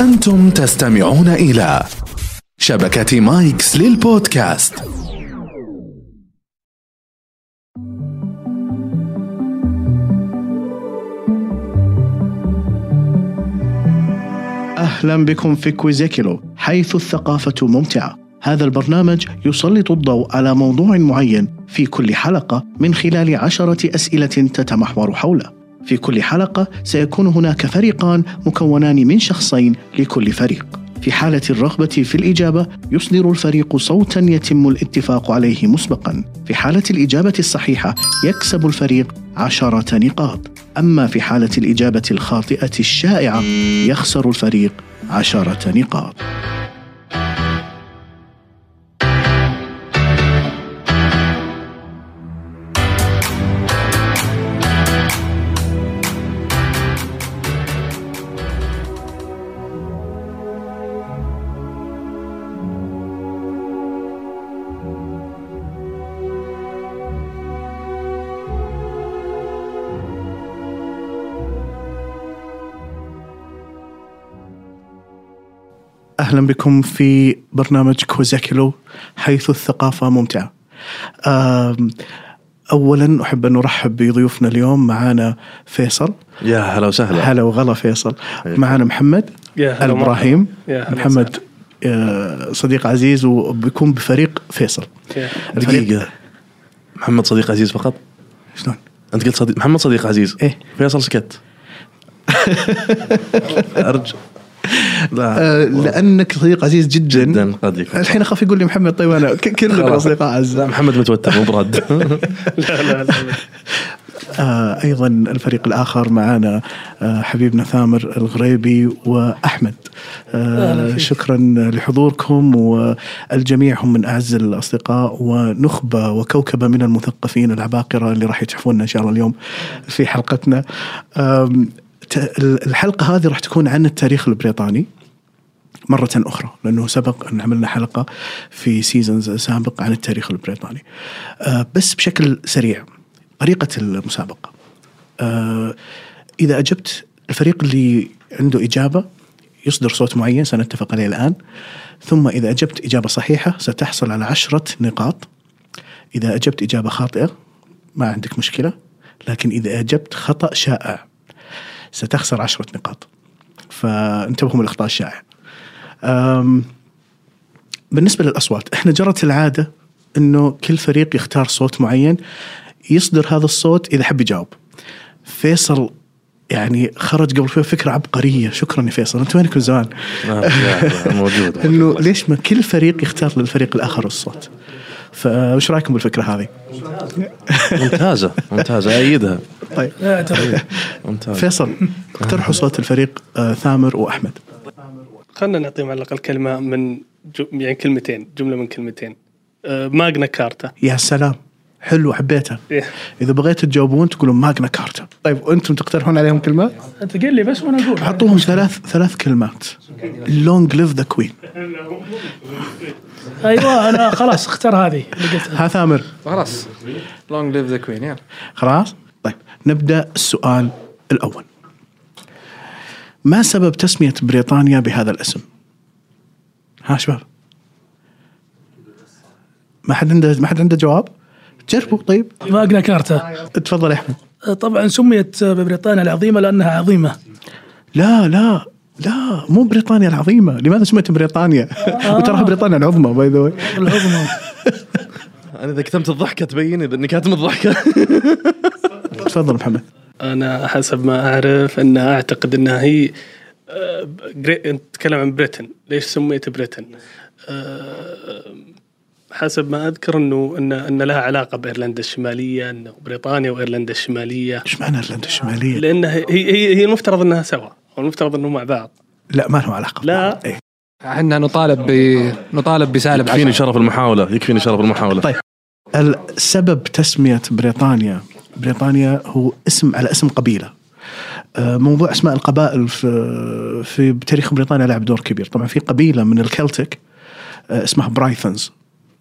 أنتم تستمعون إلى شبكة مايكس للبودكاست. أهلا بكم في كوزيكلو، حيث الثقافة ممتعة. هذا البرنامج يسلط الضوء على موضوع معين في كل حلقة من خلال 10 أسئلة تتمحور حوله. في كل حلقة سيكون هناك فريقان مكونان من شخصين لكل فريق. في حالة الرغبة في الإجابة يصدر الفريق صوتا يتم الاتفاق عليه مسبقا. في حالة الإجابة الصحيحة يكسب الفريق 10 نقاط، أما في حالة الإجابة الخاطئة الشائعة يخسر الفريق 10 نقاط. أهلا بكم في برنامج كوزيكلو حيث الثقافة ممتعة. أولا أحب أن نرحب بضيوفنا اليوم. معنا فيصل، يا هلا وسهلا. هلا وغلا فيصل. معنا محمد إبراهيم. محمد صديق عزيز وبيكون بفريق فيصل. دقيقة، محمد صديق عزيز فقط؟ شلون؟ أنت قلت صديق محمد صديق عزيز؟ إيه. فيصل سكت. أرجو. لا. لأنك صديق عزيز جدا. الحين أخاف يقول لي محمد طيب أنا كلنا أصدقاء عزيز. محمد متوتر وبرد. لا. أيضا الفريق الآخر معنا حبيبنا ثامر الغريبي وأحمد. شكرا لحضوركم، والجميع هم من أعز الأصدقاء ونخبة وكوكبة من المثقفين العباقرة اللي راح يتحفوننا إن شاء الله اليوم في حلقتنا. الحلقة هذه راح تكون عن التاريخ البريطاني مرة أخرى، لأنه سبق أن عملنا حلقة في سيزنز سابق عن التاريخ البريطاني. بس بشكل سريع طريقة المسابقة، إذا أجبت الفريق اللي عنده إجابة يصدر صوت معين سنتفق عليه الآن، ثم إذا أجبت إجابة صحيحة ستحصل على 10 نقاط. إذا أجبت إجابة خاطئة ما عندك مشكلة، لكن إذا أجبت خطأ شائع ستخسر 10 نقاط، فانتبهوا من الأخطاء الشائعة. بالنسبة للأصوات، احنا جرت العادة انه كل فريق يختار صوت معين يصدر هذا الصوت إذا حب يجاوب. فيصل يعني خرج قبل شوي فكرة عبقرية، شكرا يا فيصل، انت وينك من زمان؟ موجود. انه ليش ما كل فريق يختار للفريق الآخر الصوت؟ فايش رايكم بالفكرة هذه؟ ممتازة، أيدها. طيب فيصل، اقترحوا صوت الفريق ثامر وأحمد. خلنا نعطيهم على الأقل كلمة من يعني كلمتين، جملة من كلمتين. ماغنا كارتا. يا سلام، حلو، حبيتها. إذا بغيت تجاوبون تقولوا ماغنا كارتا. طيب وأنتم تقترحون عليهم كلمات؟ أنت قل لي بس وأنا أقول. حطوهم 3 كلمات. Long live the queen. أيوة أنا خلاص اختار هذه. ها ثامر. خلاص. Long live the queen يعني. خلاص. طيب نبدأ السؤال الأول. ما سبب تسمية بريطانيا بهذا الاسم؟ ها شباب، ما حد عنده جواب؟ جربوا. طيب ماغنا كارتا. تفضل يا أحمد. طبعا سميت ببريطانيا العظيمة لأنها عظيمة. لا مو بريطانيا العظيمة. لماذا سميت بريطانيا؟ وتراها بريطانيا العظمى باي ذا واي. العظمى. أنا إذا كتمت الضحكة تبين إذا إني كاتم الضحكة. تفضل محمد. أنا حسب ما أعرف أن أعتقد أنها هي نتكلم عن بريتن. ليش سميت بريتن؟ حسب ما أذكر أن لها علاقة بإيرلندا الشمالية، أن بريطانيا وإيرلندا الشمالية. إيش معنى إيرلندا الشمالية؟ لأن هي المفترض أنها سوا، والمفترض أنهم مع بعض. لا ما لهم علاقة. لا. إيه. عندنا نطالب بسالب. يكفيني شرف المحاولة. طيب السبب تسمية بريطانيا هو اسم على اسم قبيلة. موضوع اسماء القبائل في تاريخ بريطانيا لعب دور كبير. طبعا في قبيلة من الكلتيك اسمها برايثنز،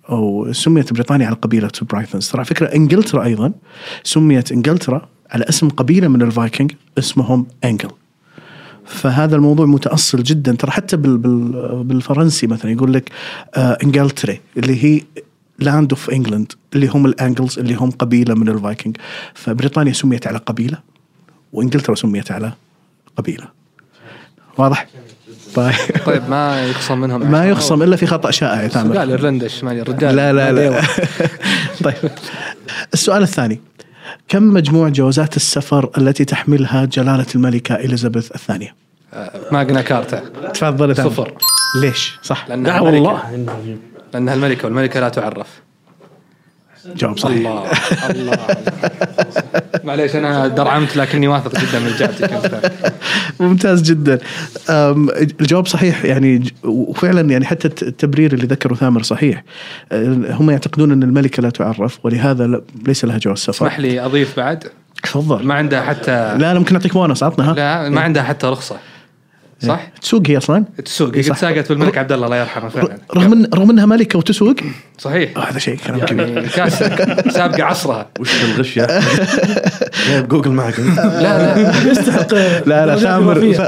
أو سميت بريطانيا على قبيلة برايثنز. ترى فكرة إنجلترا أيضا سميت إنجلترا على اسم قبيلة من الفايكنج اسمهم أنجل، فهذا الموضوع متأصل جدا ترى حتى بالفرنسي مثلا يقول لك انجلترا اللي هي لاند اوف انجلند اللي هم الانجلز اللي هم قبيلة من الفايكنج. فبريطانيا سميت على قبيلة وانجلترا سميت على قبيلة. واضح؟ طيب ما يخصم منهم ما يخصم إلا في خطأ شائع يا ثامر. قال إيرلندا الشمالية الرجال لا لا لا طيب السؤال الثاني، كم مجموع جوازات السفر التي تحملها جلالة الملكة إليزابيث الثانية؟ ماغنا كارتا. تفضل. صفر. ليش؟ صح. لا والله لأنها الملكة والملكة لا تعرف. جواب صحيح. الله الله معليش أنا درعمت لكني واثق جدا من إجابتك. ممتاز جدا. الجواب صحيح يعني وفعلا يعني حتى التبرير اللي ذكره ثامر صحيح. هم يعتقدون أن الملكة لا تعرف ولهذا ليس لها جواز سفر. اسمح لي أضيف بعد. تفضل. ما عندها حتى لا ممكن أعطيك بونص عطنا. لا ما عندها حتى رخصة. صح تسوق هي اصلا تسوق قد ساقت بالملك عبد الله الله يرحمه فعلا رغم انها ملكه وتسوق صحيح. هذا شيء كلام كاسر سابقه عصرها. وش الغش يا جايب جوجل معك. لا لا يستحق. لا لا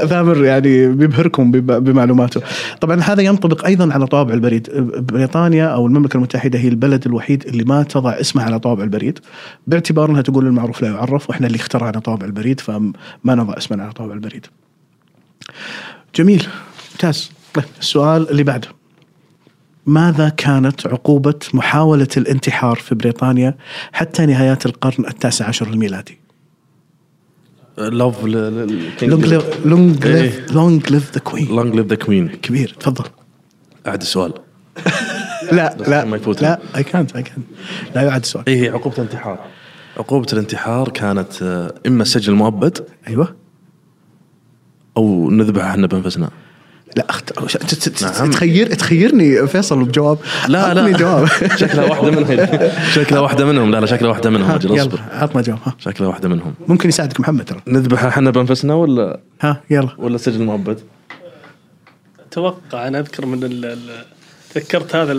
ثامر يعني بيبهركم بمعلوماته. طبعا هذا ينطبق ايضا على طابع البريد. بريطانيا او المملكه المتحده هي البلد الوحيد اللي ما تضع اسمها على طابع البريد باعتبار انها تقول المعروف لا يعرف واحنا اللي اخترعنا طابع البريد فما نضع اسمنا على طابع البريد. جميل ممتاز. طيب السؤال اللي بعده، ماذا كانت عقوبة محاولة الانتحار في بريطانيا حتى نهايات القرن 19 الميلادي؟ Long live the queen. كبير. تفضل أعد السؤال. لا I can't لا يعد السؤال. إيه عقوبة الانتحار. عقوبة الانتحار كانت إما السجن المؤبد أيوة أو نذبح احنا بأنفسنا. لا تخيرني فيصل بجواب. لا جواب شكلها واحدة منهم. لا شكلها واحدة منهم. أجل أصبر عطنا جواب. شكلها واحدة منهم. ممكن يساعدك محمد ترى. نذبح احنا بأنفسنا ولا ها يلا ولا سجن المؤبد. أتوقع أنا أذكر من تذكرت هذا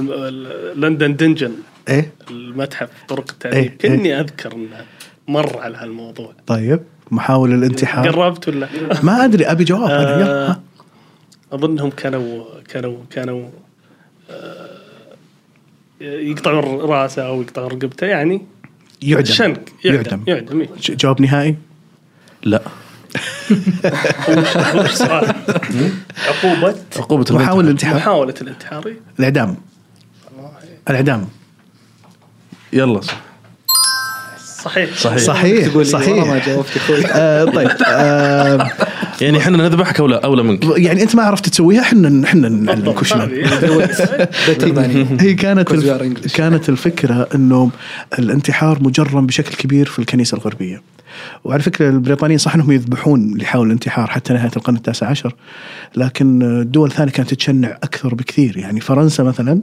لندن دنجن إيه المتحف طرق التعذيب كني أذكر إنه مر على هالموضوع. طيب محاولة الانتحار قربت ولا ما أدري أبي جواب. أنا أظنهم كانوا يقطعون رأسه أو يقطعون رقبته يعني يعدم. جواب نهائي. لا عقوبة محاولة الانتحار الإعدام. يلا صحيح. ما جاوبت اخوي. طيب يعني احنا نذبحك ولا اولى منك يعني انت ما عرفت تسويها احنا الكشمان. هي كانت الفكره انه الانتحار مجرم بشكل كبير في الكنيسه الغربيه. وعلى فكره البريطانيين صح انهم يذبحون اللي يحاول الانتحار حتى نهايه القرن التاسع عشر لكن الدول الثانيه كانت تتشنع اكثر بكثير. يعني فرنسا مثلا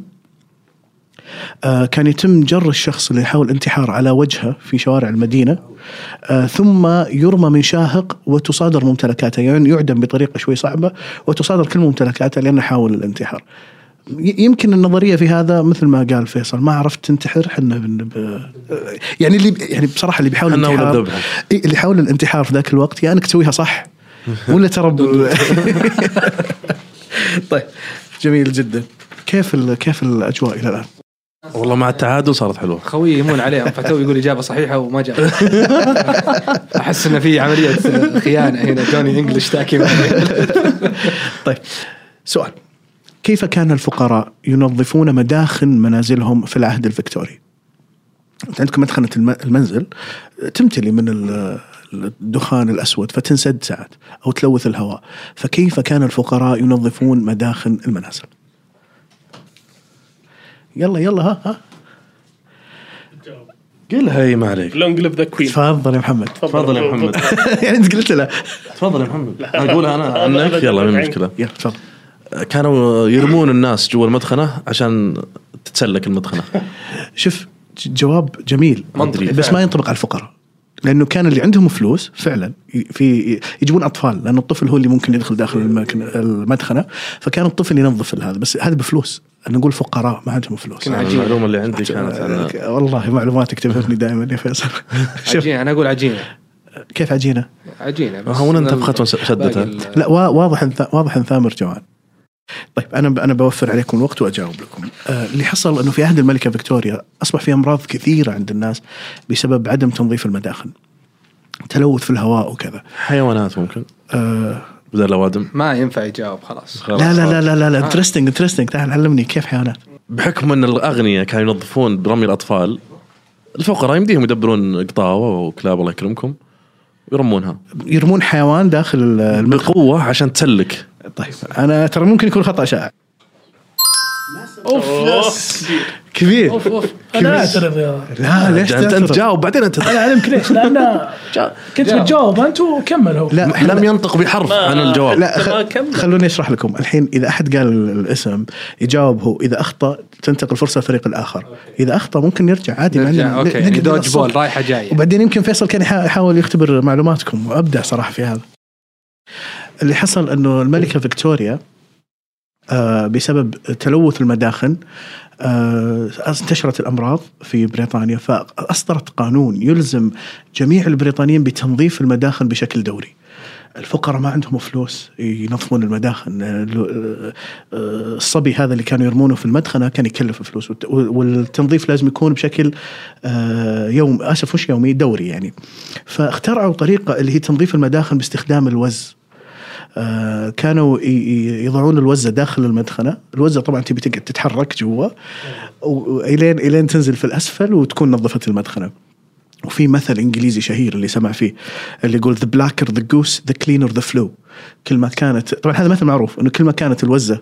كان يتم جر الشخص اللي يحاول انتحار على وجهه في شوارع المدينة ثم يرمى من شاهق وتصادر ممتلكاته. يعني يعدم بطريقة شوي صعبة وتصادر كل ممتلكاته لأنه حاول الانتحار. يمكن النظرية في هذا مثل ما قال فيصل ما عرفت تنتحر حنا يعني اللي يعني بصراحة اللي بيحاول الانتحار في ذاك الوقت يعني أنك تسويها صح ولا ترب. طيب جميل جدا. كيف الأجواء إلى الآن؟ والله مع التعادل صارت حلوة. خوي يهمون عليهم فتو يقول إجابة صحيحة وما جاء. أحس إن في عملية خيانة هنا. جوني إنجلش تاكي. طيب سؤال، كيف كان الفقراء ينظفون مداخن منازلهم في العهد الفيكتوري؟ عندكم مدخنة المنزل تمتلي من الدخان الأسود فتنسد ساعات أو تلوث الهواء، فكيف كان الفقراء ينظفون مداخن المنازل؟ يلا ها قلها. هي ما عليك. لونج ليف ذا كوين. تفضل يا محمد. يعني انت قلت له تفضل يا محمد. اقولها انا عنك يلا ما المشكله. يلا تفضل. كانوا يرمون الناس جوا المدخنه عشان تتسلك المدخنه. شوف جواب جميل بس ما ينطبق على الفقراء لأنه كان اللي عندهم فلوس فعلا في يجيبون أطفال لأن الطفل هو اللي ممكن يدخل داخل المدخنة فكان الطفل ينظف هذا بس هذا بفلوس. أنا أقول فقراء ما عندهم فلوس. المعلومة اللي عندي كانت والله معلوماتك تبهرني دائما يا فيصل. عجينة أنا أقول عجينة. كيف عجينة؟ عجينه بس هون انت فقط شدتها. لا واضح ان ثامر جوعان. طيب انا بوفر عليكم الوقت واجاوب لكم. اللي حصل انه في عهد الملكه فيكتوريا اصبح في امراض كثيره عند الناس بسبب عدم تنظيف المداخن، تلوث في الهواء وكذا. حيوانات ممكن بدل لوادم ما ينفع يجاوب. خلاص لا لا لا لا لا انترستينج. تعال علمني كيف حيوانات. بحكم ان الاغنياء كانوا ينظفون برمي الاطفال، الفقراء يمديهم يدبرون قطاوه وكلاب الله يكرمكم ويرمونها، يرمون حيوان داخل بقوه عشان تسلك. طيب انا ترى ممكن يكون خطا شائع. اوف كبير. انا اعترف يا لا ليش انت جاوب بعدين انت انا علمك ليش، لان كنت بتجاوب انت وكمل هو لم ينطق بحرف عن الجواب. لا خلوني اشرح لكم الحين. اذا احد قال الاسم يجاوب هو، اذا اخطا تنتقل الفرصه للفريق الاخر، اذا اخطا ممكن يرجع عادي يعني دوج بول رايحه جايه. وبعدين يمكن فيصل كان يحاول يختبر معلوماتكم وابدع صراحه في هذا. اللي حصل انه الملكه فيكتوريا بسبب تلوث المداخن انتشرت الأمراض في بريطانيا، فأصدرت قانون يلزم جميع البريطانيين بتنظيف المداخن بشكل دوري. الفقراء ما عندهم فلوس ينظفون المداخن، الصبي هذا اللي كانوا يرمونه في المدخنة كان يكلف فلوس، والتنظيف لازم يكون بشكل يومي دوري يعني. فاخترعوا طريقة اللي هي تنظيف المداخن باستخدام الوز. كانوا يضعون الوزة داخل المدخنة، الوزة طبعا تبي تتحرك جوا وإلين تنزل في الأسفل وتكون نظفت المدخنة. وفي مثل إنجليزي شهير اللي سمع فيه اللي يقول the blacker the goose the cleaner the flew. كل ما كانت طبعا هذا مثل معروف إنه كل ما كانت الوزة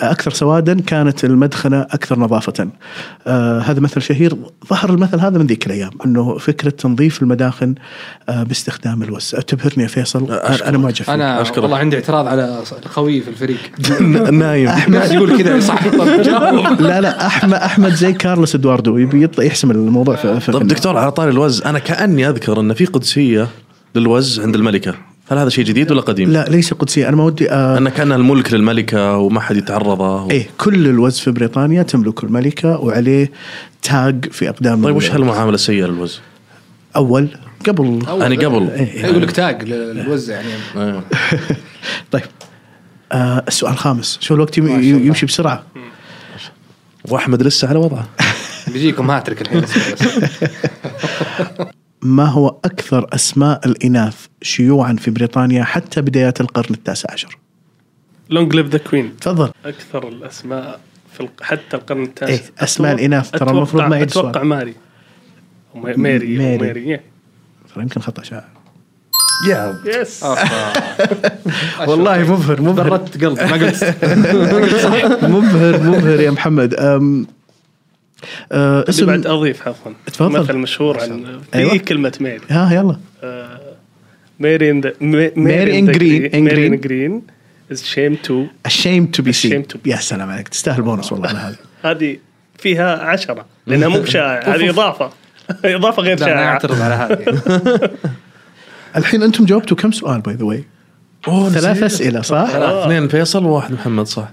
أكثر سوادا كانت المدخنة أكثر نظافة. هذا مثل شهير. ظهر المثل هذا من ذيك الأيام، أنه فكرة تنظيف المداخن باستخدام الوز. تبهرني يا فيصل. أنا ما جف. أنا والله عندي اعتراض على خوي في الفريق. نايم. أحمد يقول كذا صح. لا لا أحمد زي كارلوس إدواردو يبي يحسم الموضوع. طب دكتور على طاري الوز، أنا كأني أذكر أن في قدسية للوز عند الملكة، هل هذا شيء جديد ولا قديم؟ لا ليس قدسية. أنا ما ودي أنا كان الملك للملكة وما حد يتعرضه. إيه كل الوز في بريطانيا تملك الملكة وعليه تاج في أقدام. طيب وش هالمعاملة السيئة للوز؟ قبل إيه يقول لك تاج للوز يعني. طيب السؤال الخامس. شو الوقت يمشي بسرعة وأحمد لسه على وضعه. بيجيكم هاترك الحين. ما هو أكثر أسماء الإناث شيوعاً في بريطانيا حتى بدايات القرن التاسع عشر؟ Long live the queen. تفضل. أكثر الأسماء في حتى القرن التاسع. إيه أسماء الإناث ترى المفروض ما يجي سؤال. أتوقع ماري. ماري. ترى يمكن خطأ شائع. يا يس. والله مبهر. درت قلب ما قلت. مبهر يا محمد. اسم بعد أضيف عفواً مثل مشهور عن أيوة. كلمة ميري. ها يلا. ميري إن جرين is ashamed to be seen. يا سلام عليك، تستاهل بونص والله. هذه فيها 10 لأنها مو شائعة، هذه إضافة غير شائعة. أنا أعترض على هذه. الحين أنتم جاوبتوا كم سؤال by the way؟ 3 أسئلة صح؟ 2 فيصل و1 محمد صح.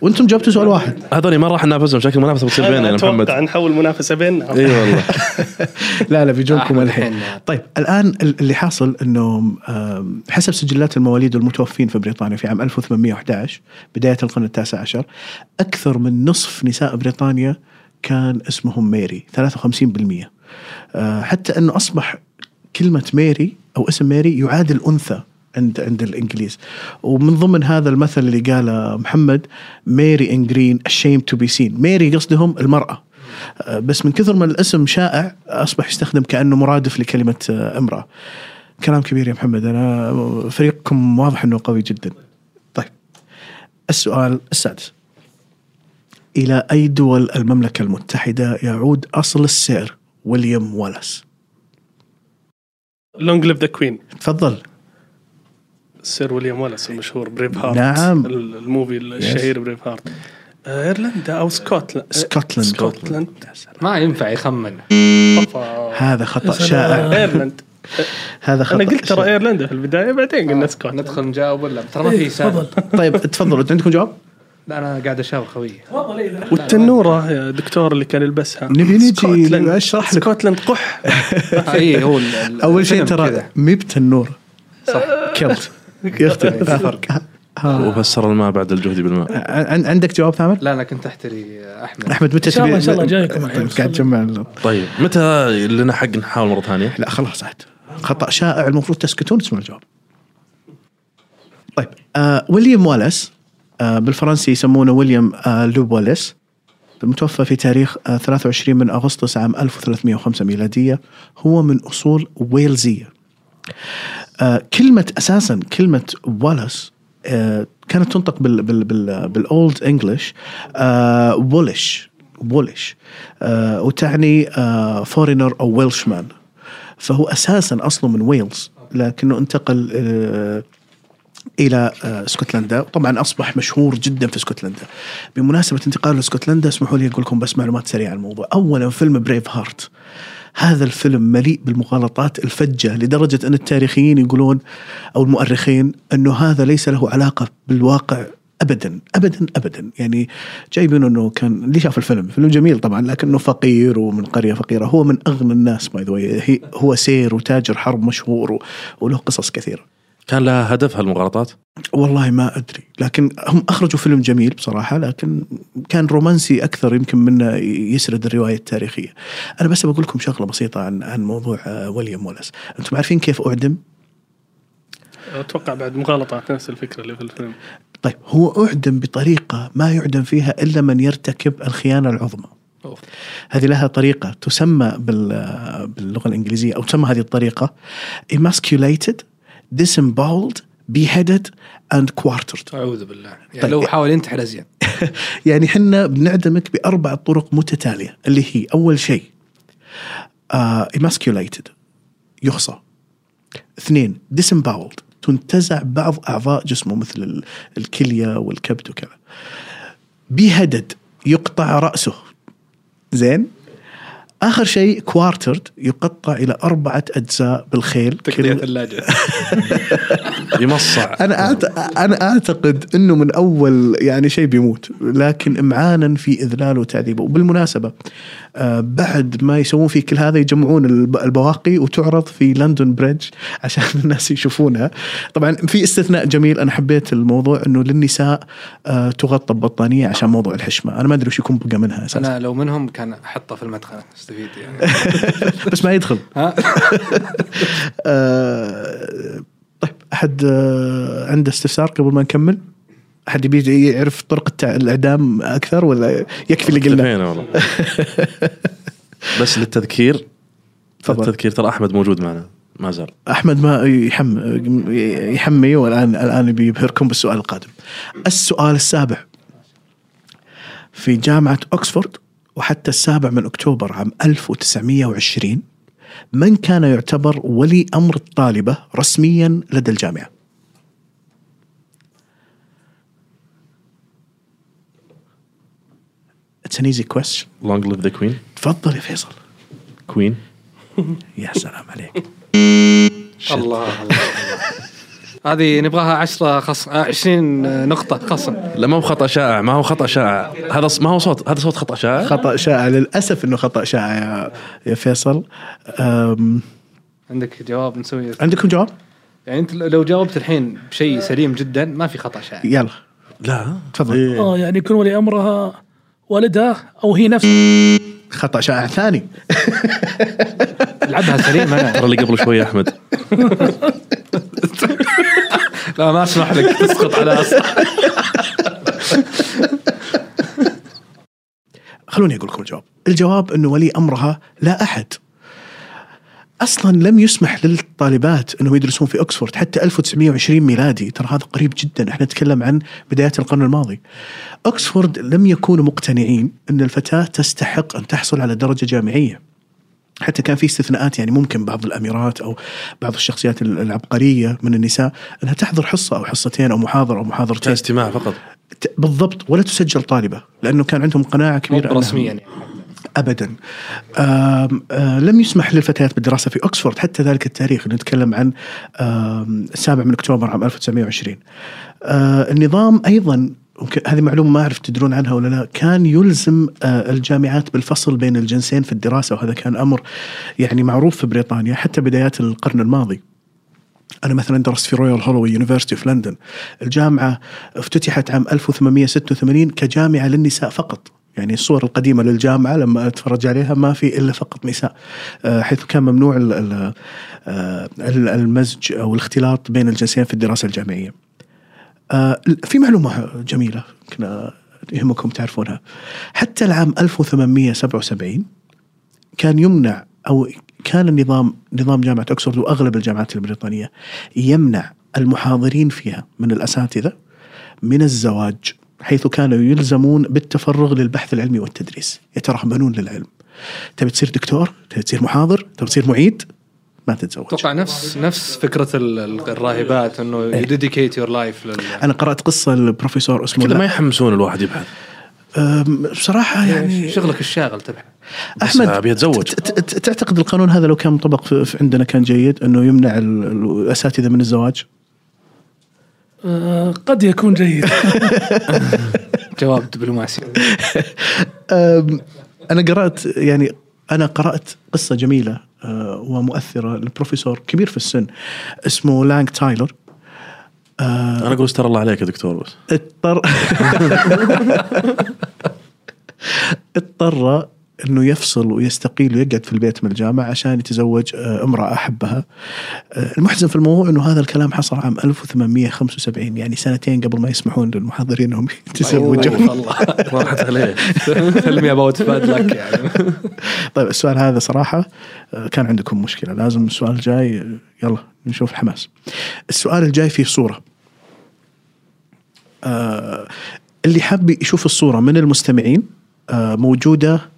وانتم جاوبتوا سؤال واحد. هذول ما راح ننافسهم، شكل المنافسه بتصير بيننا يا محمد. اتوقع نحول منافسه بيننا. اي والله. لا بيجونكم الحين. طيب الان اللي حاصل انه حسب سجلات المواليد والمتوفين في بريطانيا في عام 1811 بدايه القرن التاسع عشر، اكثر من نصف نساء بريطانيا كان اسمهم ميري، 53%. حتى انه اصبح كلمه ميري او اسم ميري يعادل انثى عند الإنجليز. ومن ضمن هذا المثل اللي قاله محمد ميري إن جرين ashamed to be seen. ميري قصدهم المرأة، بس من كثر ما الاسم شائع أصبح يستخدم كأنه مرادف لكلمة امرأة. كلام كبير يا محمد، أنا فريقكم واضح أنه قوي جدا. طيب السؤال السادس. إلى أي دول المملكة المتحدة يعود أصل السير ويليام والاس؟ Long live the queen. تفضل. سير ويليام والاس المشهور، بريف هارت. نعم. الموفي الشهير بريف هارت. ايرلندا او سكوتلند. ما ينفع يخمن. هذا خطأ شائع. ايرلند. هذا خطأ. انا قلت ترى ايرلندا في البدايه، بعدين قلنا سكوتلند. ندخل نجاوب ولا ترى ما في سؤال. طيب تفضلوا، عندكم جواب؟ لا أنا قاعد أشاور خوية. والتنورة يا دكتور اللي كان يلبسها. نبي نجي أشرح لك. سكوتلند قح. إيه هو. أول شيء ترى ميب تنور. صح. كلت. يختلف. فرق. وفسر الماء بعد الجهد بالماء. عندك جواب ثامر؟ لا أنا كنت أحتري أحمد. أحمد متى تبي؟ إن شاء الله جايكم. قاعد جمع. طيب متى لنا حق نحاول مرة ثانية؟ لا خلاص عاد. خطأ شائع المفروض تسكتون تسمع الجواب. طيب ويليام والاس بالفرنسي يسمونه ويليام لوب والاس المتوفى في تاريخ 23 من أغسطس عام 1305 ميلادية. هو من أصول ويلزية. كلمة أساسا كلمة والاس كانت تنطق بالأولد إنجليش وولش وتعني فورينر أو ويلشمان. فهو أساسا أصله من ويلز لكنه انتقل إلى اسكتلندا. طبعا أصبح مشهور جدا في اسكتلندا. بمناسبة انتقاله لاسكتلندا اسمحوا لي أقول لكم بس معلومات سريعة عن الموضوع. أولا فيلم بريف هارت، هذا الفيلم مليء بالمغالطات الفجة لدرجة أن التاريخيين يقولون أو المؤرخين أنه هذا ليس له علاقة بالواقع أبدا أبدا أبدا. يعني جايبين أنه كان اللي شاف الفيلم، فيلم جميل طبعا، لكنه فقير ومن قرية فقيرة. هو من أغنى الناس باي ذا واي، هو سير وتاجر حرب مشهور وله قصص كثيرة. كان لها هدف هالمغالطات؟ والله ما أدري، لكن هم أخرجوا فيلم جميل بصراحة، لكن كان رومانسي أكثر يمكن منه يسرد الرواية التاريخية. أنا بس بقول لكم شغلة بسيطة عن موضوع ويليام والاس. أنتم عارفين كيف أعدم؟ أتوقع بعد مغالطة نفس الفكرة اللي في الفيلم. طيب هو أعدم بطريقة ما يعدم فيها إلا من يرتكب الخيانة العظمى. هذه لها طريقة تسمى باللغة الإنجليزية، أو تسمى هذه الطريقة emasculated disemboweled beheaded and quartered. أعوذ بالله. يعني طيب. لو حاول انتحر زين. يعني حنا بنعدمك بأربع طرق متتالية، اللي هي أول شيء emasculated يخصى. اثنين disemboweled تنتزع بعض أعضاء جسمه مثل الكلية والكبد وكذا. beheaded يقطع رأسه. زين. آخر شيء كوارترد يقطع إلى 4 أجزاء بالخيل. تقطيع ثلاجة. يمصع. أنا أعتقد أنه من أول يعني شيء بيموت، لكن إمعانا في إذلاله وتعذيبه. وبالمناسبة بعد ما يسوون فيه كل هذا يجمعون البواقي وتعرض في لندن بريدج عشان الناس يشوفونها. طبعا في استثناء جميل، أنا حبيت الموضوع أنه للنساء تغطى ببطانية عشان موضوع الحشمة. أنا ما أدري وش يكون بقى منها أساسا. أنا لو منهم كان أحطها في المدخل استفيد يعني. بس ما يدخل. طيب أحد عنده استفسار قبل ما نكمل؟ أحد يبي يعرف طريقة الإعدام أكثر ولا يكفي اللي قلنا؟ والله. بس للتذكير، التذكير ترى أحمد موجود معنا ما زال. أحمد ما يحمي والآن بيبهركم بالسؤال القادم. السؤال السابع. في جامعة أكسفورد وحتى 7 أكتوبر عام 1920 من كان يعتبر ولي أمر الطالبة رسميا لدى الجامعة؟ It's an easy question. Long live the queen. تفضل يا فيصل. queen. يا سلام عليك. الله الله. هذه نبغاها 20 نقطة خصم. لا ما هو خطأ شائع، ما هو خطأ شائع، هذا ما هو صوت، هذا صوت خطأ شائع. خطأ شائع للأسف إنه خطأ شائع يا فيصل. عندك جواب نسوي؟ عندكم جواب؟ يعني أنت لو جاوبت الحين بشيء سليم جدا ما في خطأ شائع. يلا. لا. تفضل. إيه. يعني يكون ولي أمرها والدها أو هي نفسها. خطأ شائع ثاني. لعبها سليم أنا. ترى اللي قبل شوي أحمد. لا ما اسمح لك تسقط على أصلا. خلوني أقول لكم الجواب. الجواب أنه ولي أمرها لا أحد. أصلا لم يسمح للطالبات أنهم يدرسون في أكسفورد حتى 1920 ميلادي. ترى هذا قريب جدا، احنا نتكلم عن بدايات القرن الماضي. أكسفورد لم يكونوا مقتنعين أن الفتاة تستحق أن تحصل على درجة جامعية. حتى كان في استثناءات، يعني ممكن بعض الأميرات أو بعض الشخصيات العبقرية من النساء أنها تحضر حصة أو حصتين أو محاضرة أو محاضرتين، اجتماع فقط بالضبط، ولا تسجل طالبة، لأنه كان عندهم قناعة كبيرة رسميا يعني. أبدا. لم يسمح للفتيات بالدراسة في أكسفورد حتى ذلك التاريخ، نتكلم عن 7 أكتوبر عام 1920. النظام أيضا هذه معلومة ما أعرف تدرون عنها ولا لا، كان يلزم الجامعات بالفصل بين الجنسين في الدراسة، وهذا كان أمر يعني معروف في بريطانيا حتى بدايات القرن الماضي. أنا مثلا درست في رويال هولوي يونيفرسيتي في لندن، الجامعة افتتحت عام 1886 كجامعة للنساء فقط، يعني الصور القديمة للجامعة لما أتفرج عليها ما في إلا فقط نساء، حيث كان ممنوع المزج أو الاختلاط بين الجنسين في الدراسة الجامعية. في معلومة جميلة كنا يهمكم تعرفونها، حتى العام 1877 كان يمنع، أو كان نظام جامعة أكسفورد وأغلب الجامعات البريطانية يمنع المحاضرين فيها من الأساتذة من الزواج، حيث كانوا يلزمون بالتفرغ للبحث العلمي والتدريس، يترهبنون للعلم. تبي تصير دكتور، تبي تصير محاضر، تبي تصير معيد، ما تتزوج. طبعا نفس فكرة الراهبات إنه dedicate your life أنا قرأت قصة البروفيسور اسمه، ما يحمسون الواحد يبحث بصراحة، يعني شغلك الشاغل تبع أحمد يتزوج. تعتقد القانون هذا لو كان مطبق عندنا كان جيد، أنه يمنع الأساتذة من الزواج؟ قد يكون جيد. جواب دبلوماسي. أنا قرأت قصة جميلة ومؤثرة للبروفيسور كبير في السن اسمه لانك تايلر. أنا أقول استر الله عليك يا دكتور، بس اضطر أنه يفصل ويستقيل ويقعد في البيت من الجامعة عشان يتزوج امرأة أحبها. المحزن في الموضوع أنه هذا الكلام حصل عام 1875، يعني سنتين قبل ما يسمحون للمحاضرين أنهم يتزوجون. الله راحت عليه فيلمي أباوت باد لك يعني. طيب السؤال هذا صراحة كان عندكم مشكلة، لازم السؤال الجاي يلا نشوف الحماس. السؤال الجاي فيه صورة، اللي حاب يشوف الصورة من المستمعين موجودة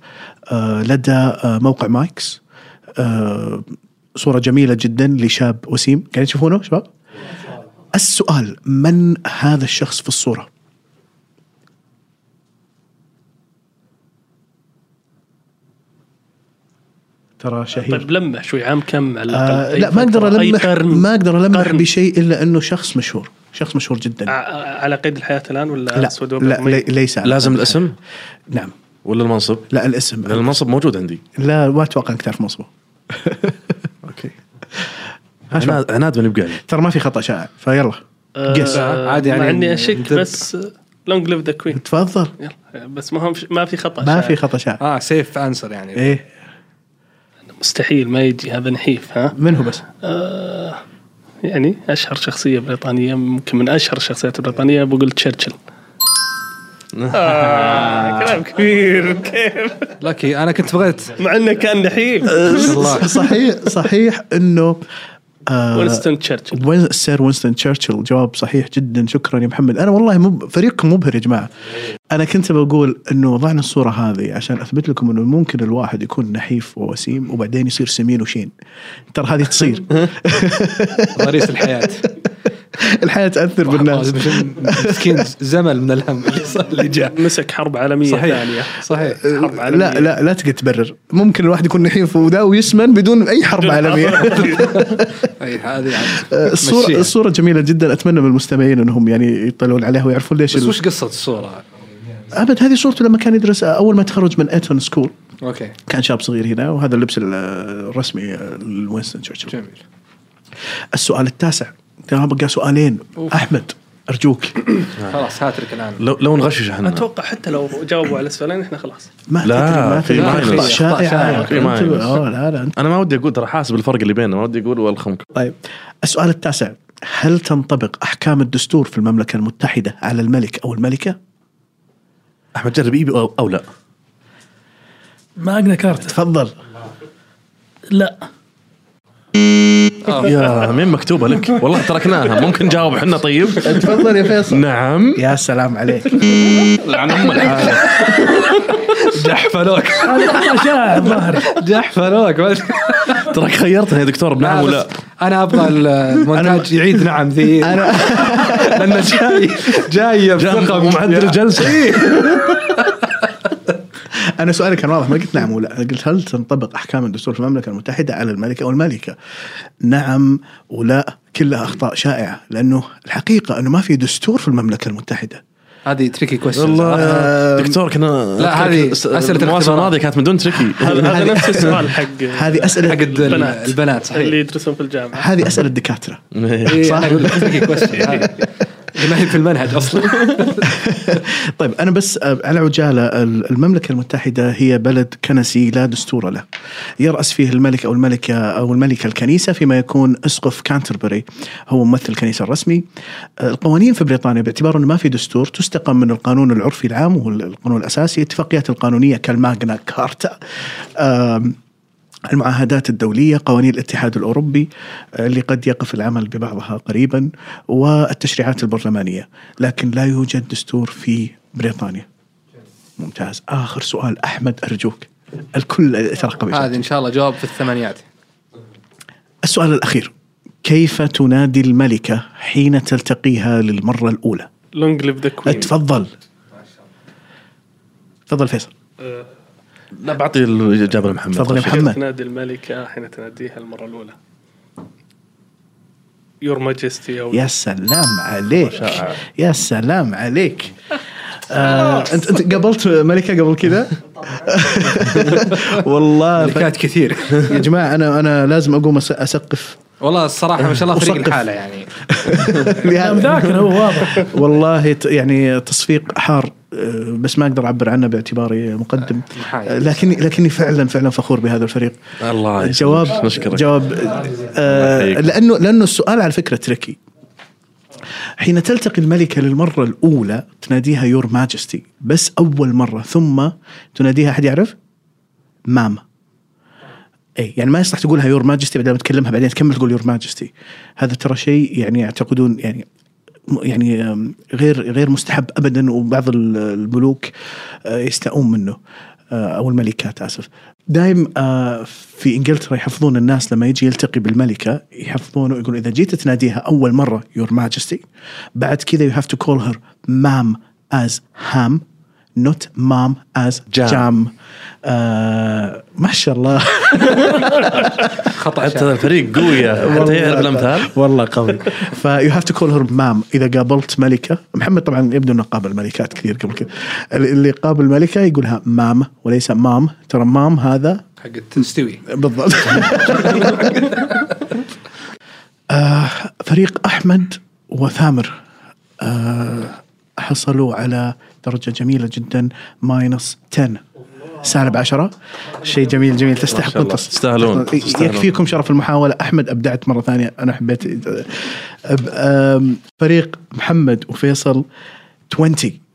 لدى موقع مايكس، صورة جميلة جدا لشاب وسيم، قاعدين تشوفونه شباب؟ السؤال، من هذا الشخص في الصورة؟ ترى شهير. طيب لمح شوي، عام كم على الأقل؟ لا ما أقدر ألمح بشيء إلا أنه شخص مشهور جدا. على قيد الحياة الآن ولا سودوم؟ لا ليس. لازم الاسم؟ نعم. ولا المنصب؟ لا الاسم. المنصب موجود عندي. لا ما أتوقع أنك تعرف منصبه. أوكي. عناد بنبقى عليه. ترى ما في خطأ شائع، فيلا. قس. عادي يعني. عندي أشك بس. long live the queen. تفضل. يلا بس ما في خطأ. ما في خطأ شائع. سيف أنسر يعني. إيه. مستحيل ما يجي هذا نحيف. ها من هو بس؟ يعني أشهر شخصية بريطانية، ممكن من أشهر الشخصيات البريطانية، بقول تشيرشل. كلام كبير كيف لكي أنا كنت بغيت مع أنه كان نحيف. صحيح أنه وينستون تشيرشل. سير وينستون تشيرشل، جواب صحيح جدا، شكرا يا محمد. أنا والله فريقكم مبهر يا جماعة. أنا كنت بقول أنه وضعنا الصورة هذه عشان أثبت لكم أنه ممكن الواحد يكون نحيف ووسيم وبعدين يصير سمين وشين، ترى هذه تصير ضريس الحياة تأثر بالناس. مسكين زمل من الهم اللي جاء مسك حرب عالمية ثانية. صحيح. حرب عالمية. لا لا لا تقدر تبرر، ممكن الواحد يكون نحيف ودا ويسمن بدون أي حرب عالمية. أي هذه الصورة جميلة جدا، أتمنى من المستمعين أنهم يعني يطلعون عليها ويعرفون ليش. بس وش قصة الصورة؟ أبد هذه صورته لما كان يدرس أول ما تخرج من إيتون سكول. أوكي. كان شاب صغير هنا، وهذا اللبس الرسمي لوينستون تشيرشل. جميل. السؤال التاسع، ترى بقى سؤالين. أوف. أحمد أرجوك. خلاص هاترك الآن. لو نغشش احنا أتوقع حتى لو جاوبوا على السؤالين احنا خلاص. ما شائع. أنا ما ودي أقول، ترى حاسب الفرق اللي بيننا، ما ودي أقول والخمك. طيب السؤال التاسع، هل تنطبق أحكام الدستور في المملكة المتحدة على الملك أو الملكة؟ أحمد جرب إيبي أو لا. ماغنا كارتا. تفضل. لا. يا مين مكتوبة لك؟ والله تركناها، ممكن جاوب حنا. طيب تفضل يا فيصل. نعم. يا سلام عليك. لعن أم الحالة. جحفلوك. شاعر ظهري. جحفلوك. ترى خيرتني يا دكتور بنعم ولا؟ أنا أبغى المونتاج يعيد نعم ذي. أنا لأن جاي بثقة ومعدل الجلسة. أنا سؤالي كان واضح، ما قلت نعم ولا، أنا قلت هل تنطبق أحكام الدستور في المملكة المتحدة على الملكة أو الملكة؟ نعم ولا كلها أخطاء شائعة، لأنه الحقيقة أنه ما في دستور في المملكة المتحدة. هذه تريكي كويستشن والله دكتور. كنا لا هذه اسئله المواسم الماضيه كانت من دون تريكي. هذا نفس السؤال حق هذه اسئله حق البنات صحيح اللي يدرسون في الجامعه. هذه اسئله الدكاتره صح. تريكي كويستشن هذه ما هي في المنهج اصلا. طيب انا بس على عجاله، المملكه المتحده هي بلد كنسي لا دستور له، يرأس فيه الملك او الملكه او الملكه الكنيسه، فيما يكون اسقف كانتربري هو ممثل الكنيسه الرسمي. القوانين في بريطانيا باعتبار انه ما في دستور تستقم من القانون العرفي العام والقانون الاساسي، اتفاقيات القانونيه كالماغنا كارتا، المعاهدات الدولية، قوانين الاتحاد الأوروبي اللي قد يقف العمل ببعضها قريبا، والتشريعات البرلمانية، لكن لا يوجد دستور في بريطانيا. ممتاز. آخر سؤال أحمد أرجوك، الكل ترقب هذا إن شاء الله جواب في الثمانيات. السؤال الأخير، كيف تنادي الملكة حين تلتقيها للمرة الأولى؟ Long live the queen. تفضل تفضل فيصل. لا بعطي الإجابة لمحمد. تفضل محمد. تنادي الملكة حين تناديها المرة الأولى، Your Majesty. يا سلام عليك يا سلام عليك. أنت قابلت ملكة قبل كذا؟ والله ملكات كثير يا جماعة. أنا لازم أقوم أسقف والله الصراحة ما شاء الله فريق الحالة يعني. مذاكر هو واضح والله، يعني تصفيق حار بس ما أقدر أعبر عنه باعتباري مقدم، لكني فعلا فخور بهذا الفريق. الله جواب لأنه السؤال على فكرة تركي. حين تلتقي الملكة للمرة الأولى تناديها يور ماجستي بس أول مرة، ثم تناديها أحد يعرف ماما. أي يعني ما يصلح تقولها يور ماجستي بدل ما تكلمها بعدين تكمل تقول يور ماجستي. هذا ترى شيء يعني يعتقدون يعني غير مستحب أبدا، وبعض الملوك يستاءون منه أو الملكات آسف. دائم في إنجلترا يحفظون الناس لما يجي يلتقي بالملكة يحفظونه ويقول إذا جيت تناديها أول مرة يور ماجستي، بعد كذا you have to call her ma'am as ham not mom as jam. ما شاء الله. خطأ الفريق قوية حتى هي الأمثال والله قوي. فيو هاف تو كول هير مام إذا قابلت ملكة. محمد طبعا يبدو أنه قابل ملكات كثير قبل كذا، اللي قابل ملكة يقولها مام وليس مام. ترى مام هذا حق تستوي بالضبط. فريق أحمد وثامر حصلوا على درجة جميلة جدا -10 -10. شيء جميل جميل، تستحقون تستاهلون، يكفيكم شرف المحاولة. أحمد أبدعت مرة ثانية، أنا حبيت. فريق محمد وفيصل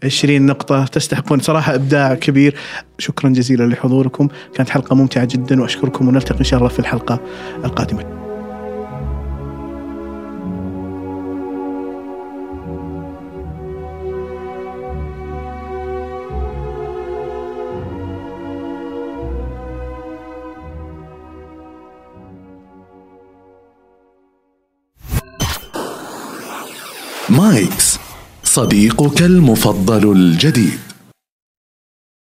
20 نقطة، تستحقون صراحة إبداع كبير. شكرا جزيلا لحضوركم، كانت حلقة ممتعة جدا وأشكركم، ونلتقي إن شاء الله في الحلقة القادمة. مايكس صديقك المفضل الجديد.